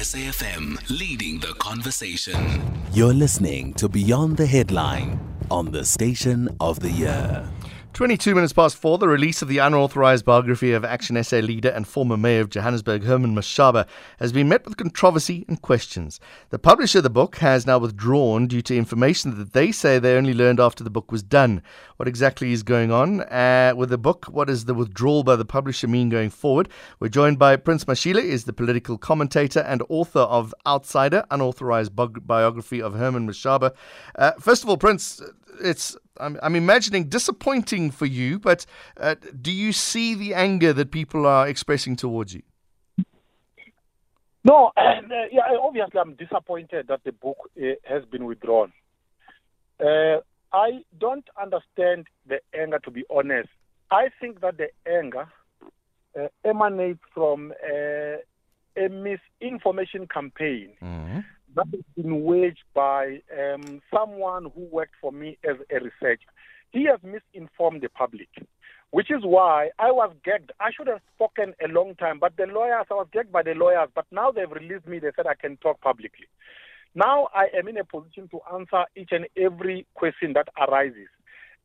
SAFM, leading the conversation. You're listening to Beyond the Headline on the Station of the Year. 22 minutes past four, the release of the unauthorised biography of Action SA leader and former mayor of Johannesburg, Herman Mashaba, has been met with controversy and questions. The publisher of the book has now withdrawn due to information that they say they only learned after the book was done. What exactly is going on with the book? What does the withdrawal by the publisher mean going forward? We're joined by Prince Mashele, is the political commentator and author of Outsider, unauthorised biography of Herman Mashaba. First of all, Prince, I'm imagining disappointing for you, but do you see the anger that people are expressing towards you? No, obviously I'm disappointed that the book has been withdrawn. I don't understand the anger, to be honest. I think that the anger emanates from a misinformation campaign. Mm-hmm. That has been waged by someone who worked for me as a researcher. He has misinformed the public, which is why I was gagged. I should have spoken a long time, but I was gagged by the lawyers, but now they've released me. They said I can talk publicly. Now I am in a position to answer each and every question that arises.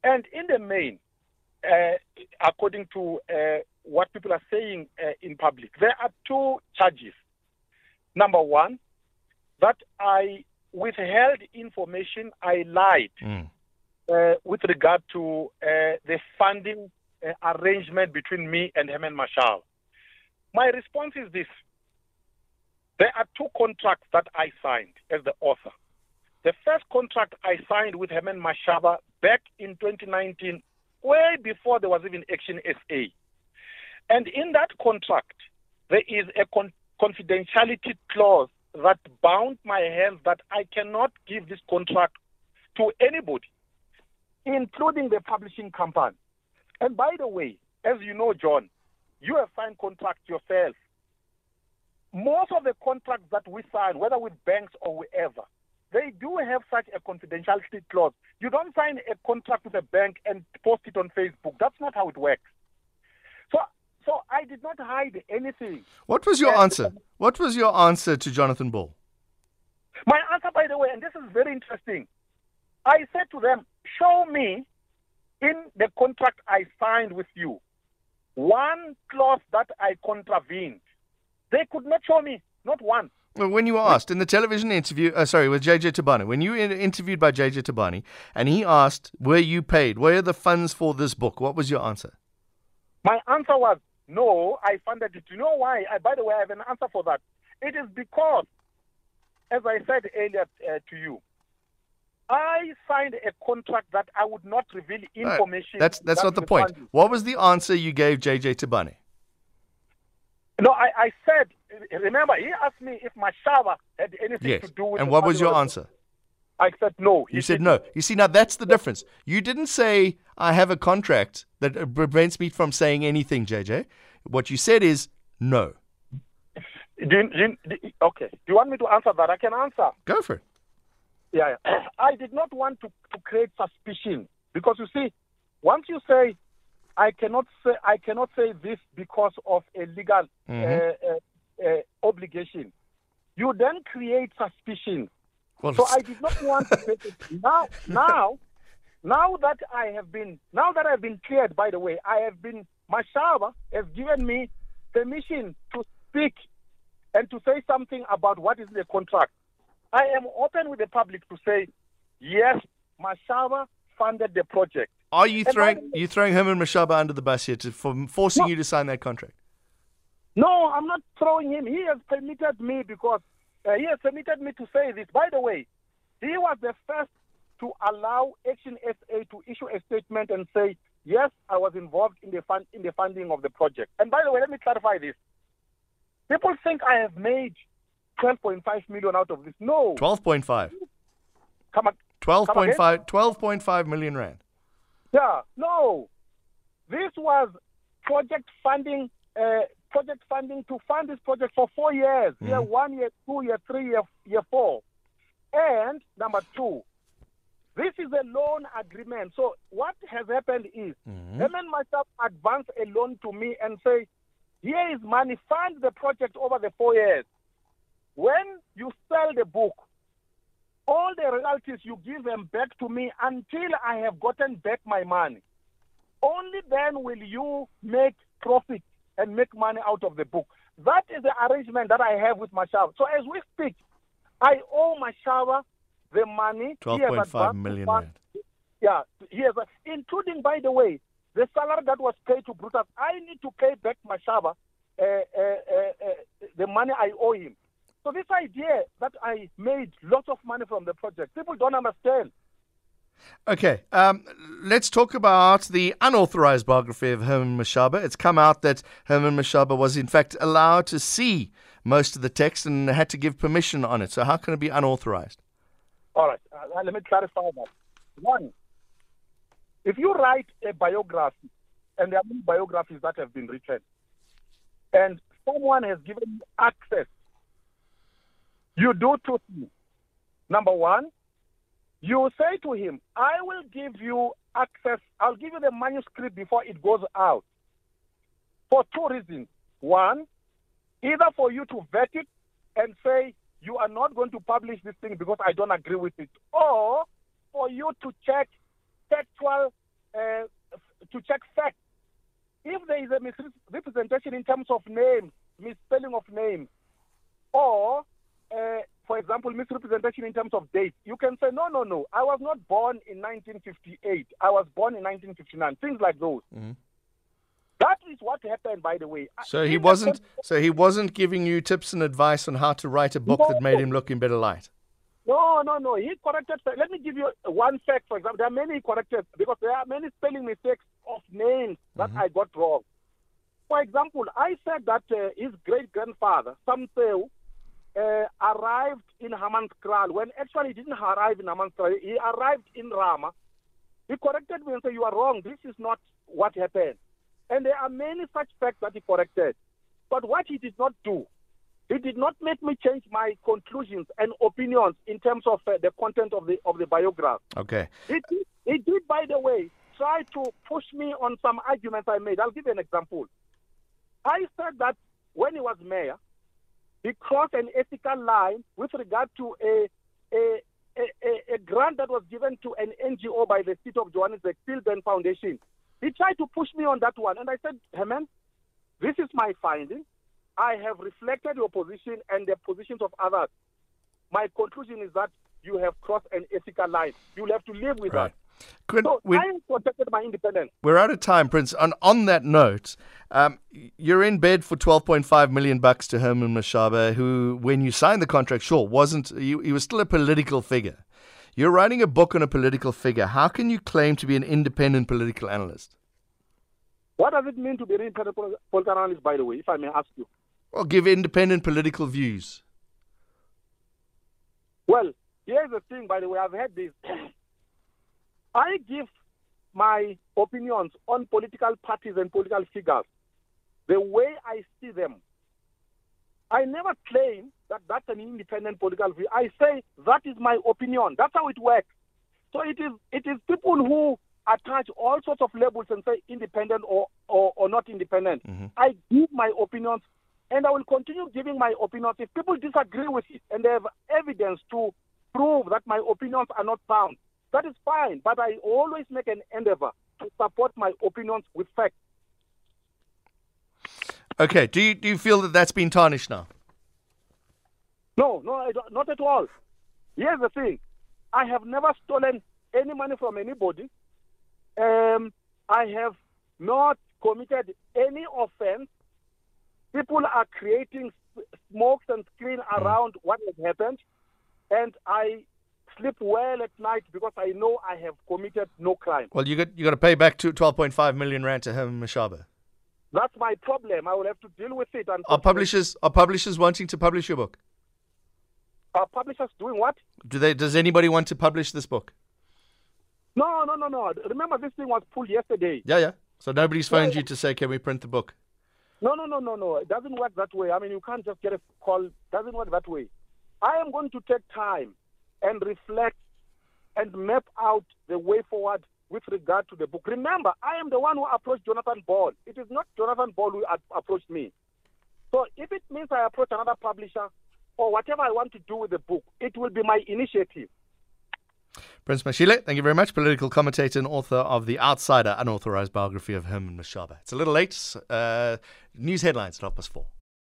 And in the main, according to what people are saying in public, there are two charges. Number one, that I withheld information, I lied with regard to the funding arrangement between me and Herman Mashaba. My response is this. There are two contracts that I signed as the author. The first contract I signed with Herman Mashaba back in 2019, way before there was even Action SA. And in that contract, there is a confidentiality clause that bound my hands that I cannot give this contract to anybody, including the publishing company. And by the way, as you know, John, you have signed contracts yourself. Most of the contracts that we sign, whether with banks or wherever, they do have such a confidentiality clause. You don't sign a contract with a bank and post it on Facebook. That's not how it works. So I did not hide anything. What was your answer? What was your answer to Jonathan Ball? My answer, by the way, and this is very interesting. I said to them, show me in the contract I signed with you one clause that I contravened. They could not show me, not one. Well, when you were asked in the television interview, with JJ Tabane, when you were interviewed by JJ Tabane, and he asked, were you paid? Where are the funds for this book? What was your answer? My answer was, no, I funded it. You know why? By the way, I have an answer for that. It is because, as I said earlier to you, I signed a contract that I would not reveal information. That's not the point. Funding. What was the answer you gave JJ Tabane? No, I said, remember, he asked me if Mashaba had anything to do with it. And what was your answer? I said no. You said no. You see, now that's the difference. You didn't say, I have a contract that prevents me from saying anything, JJ. What you said is no. Do you want me to answer that? I can answer. Go for it. Yeah. I did not want to create suspicion. Because you see, once you say, I cannot say this because of a legal obligation, you then create suspicion. Well, so I did not want to take it. Now that I've been cleared, by the way, Mashaba has given me permission to speak and to say something about what is in the contract. I am open with the public to say, yes, Mashaba funded the project. Are you throwing Herman Mashaba under the bus here for forcing you to sign that contract? No, I'm not throwing him. He has permitted me because he has permitted me to say this. By the way, he was the first to allow Action SA to issue a statement and say, yes, I was involved in the funding of the project. And by the way, let me clarify this. People think I have made 12.5 million out of this. No. 12.5. Come on. 12.5 million rand. Yeah. No. This was project funding to fund this project for 4 years, year 1, year 2, year 3, year 4. And number two, this is a loan agreement. So what has happened is, Herman Mashaba advanced a loan to me and say, here is money, fund the project over the 4 years. Where the book. All the royalties, you give them back to me until I have gotten back my money. Only then will you make profit and make money out of the book. That is the arrangement that I have with Mashaba. So as we speak, I owe Mashaba the money. 12.5 million rand. Yeah, including, by the way, the salary that was paid to Brutus. I need to pay back Mashaba the money I owe him. So this idea that I made lots of money from the project, people don't understand. Okay, let's talk about the unauthorized biography of Herman Mashaba. It's come out that Herman Mashaba was in fact allowed to see most of the text and had to give permission on it. So how can it be unauthorized? All right, let me clarify that. One, if you write a biography, and there are many biographies that have been written, and someone has given you access, you do two things. Number one, you say to him, I will give you access, I'll give you the manuscript before it goes out. For two reasons. One, either for you to vet it and say, you are not going to publish this thing because I don't agree with it. Or for you to check factual, to check facts. If there is a misrepresentation in terms of names, misspelling of names, or for example, misrepresentation in terms of dates. You can say, no, I was not born in 1958. I was born in 1959. Things like those. Mm-hmm. That is what happened, by the way. So he wasn't giving you tips and advice on how to write a book that made him look in better light. No. He corrected. Let me give you one fact, for example. There are many corrected because there are many spelling mistakes of names that I got wrong. For example, I said that his great-grandfather, Samsehu, arrived in Hammanskraal when actually he didn't arrive in Hammanskraal. He arrived in Rama. He corrected me and said, you are wrong. This is not what happened. And there are many such facts that he corrected. But what he did not do, he did not make me change my conclusions and opinions in terms of the content of the biograph. Okay. He did, by the way, try to push me on some arguments I made. I'll give you an example. I said that when he was mayor, he crossed an ethical line with regard to a grant that was given to an NGO by the City of Johannesburg Children Foundation. He tried to push me on that one, and I said, Herman, this is my finding. I have reflected your position and the positions of others. My conclusion is that you have crossed an ethical line. You'll have to live with that. So I protected my independence. We're out of time, Prince. And on that note, you're in bed for $12.5 million to Herman Mashaba, who, when you signed the contract, sure, he was still a political figure. You're writing a book on a political figure. How can you claim to be an independent political analyst? What does it mean to be an independent political analyst, by the way, if I may ask you? Or give independent political views. Well, here's the thing, by the way. I've had this. I give my opinions on political parties and political figures the way I see them. I never claim that that's an independent political view. I say that is my opinion. That's how it works. So it is people who attach all sorts of labels and say independent or not independent. Mm-hmm. I give my opinions, and I will continue giving my opinions. If people disagree with it and they have evidence to prove that my opinions are not sound, that is fine, but I always make an endeavor to support my opinions with facts. Okay, do you feel that that's been tarnished now? No, not at all. Here's the thing. I have never stolen any money from anybody. I have not committed any offense. People are creating smokes and screen around what has happened, and I sleep well at night because I know I have committed no crime. Well, you got to pay back 12.5 million rand to Herman Mashaba. That's my problem. I will have to deal with it. Are publishers wanting to publish your book? Are publishers doing what? Does anybody want to publish this book? No. Remember, this thing was pulled yesterday. Yeah. So nobody's phoned you to say, can we print the book? No. It doesn't work that way. I mean, you can't just get a call. It doesn't work that way. I am going to take time and reflect and map out the way forward with regard to the book. Remember, I am the one who approached Jonathan Ball. It is not Jonathan Ball who approached me. So if it means I approach another publisher, or whatever I want to do with the book. It will be my initiative. Prince Mashele, thank you very much. Political commentator and author of The Outsider, unauthorized biography of Herman Mashaba. It's a little late. News headlines at 4:30.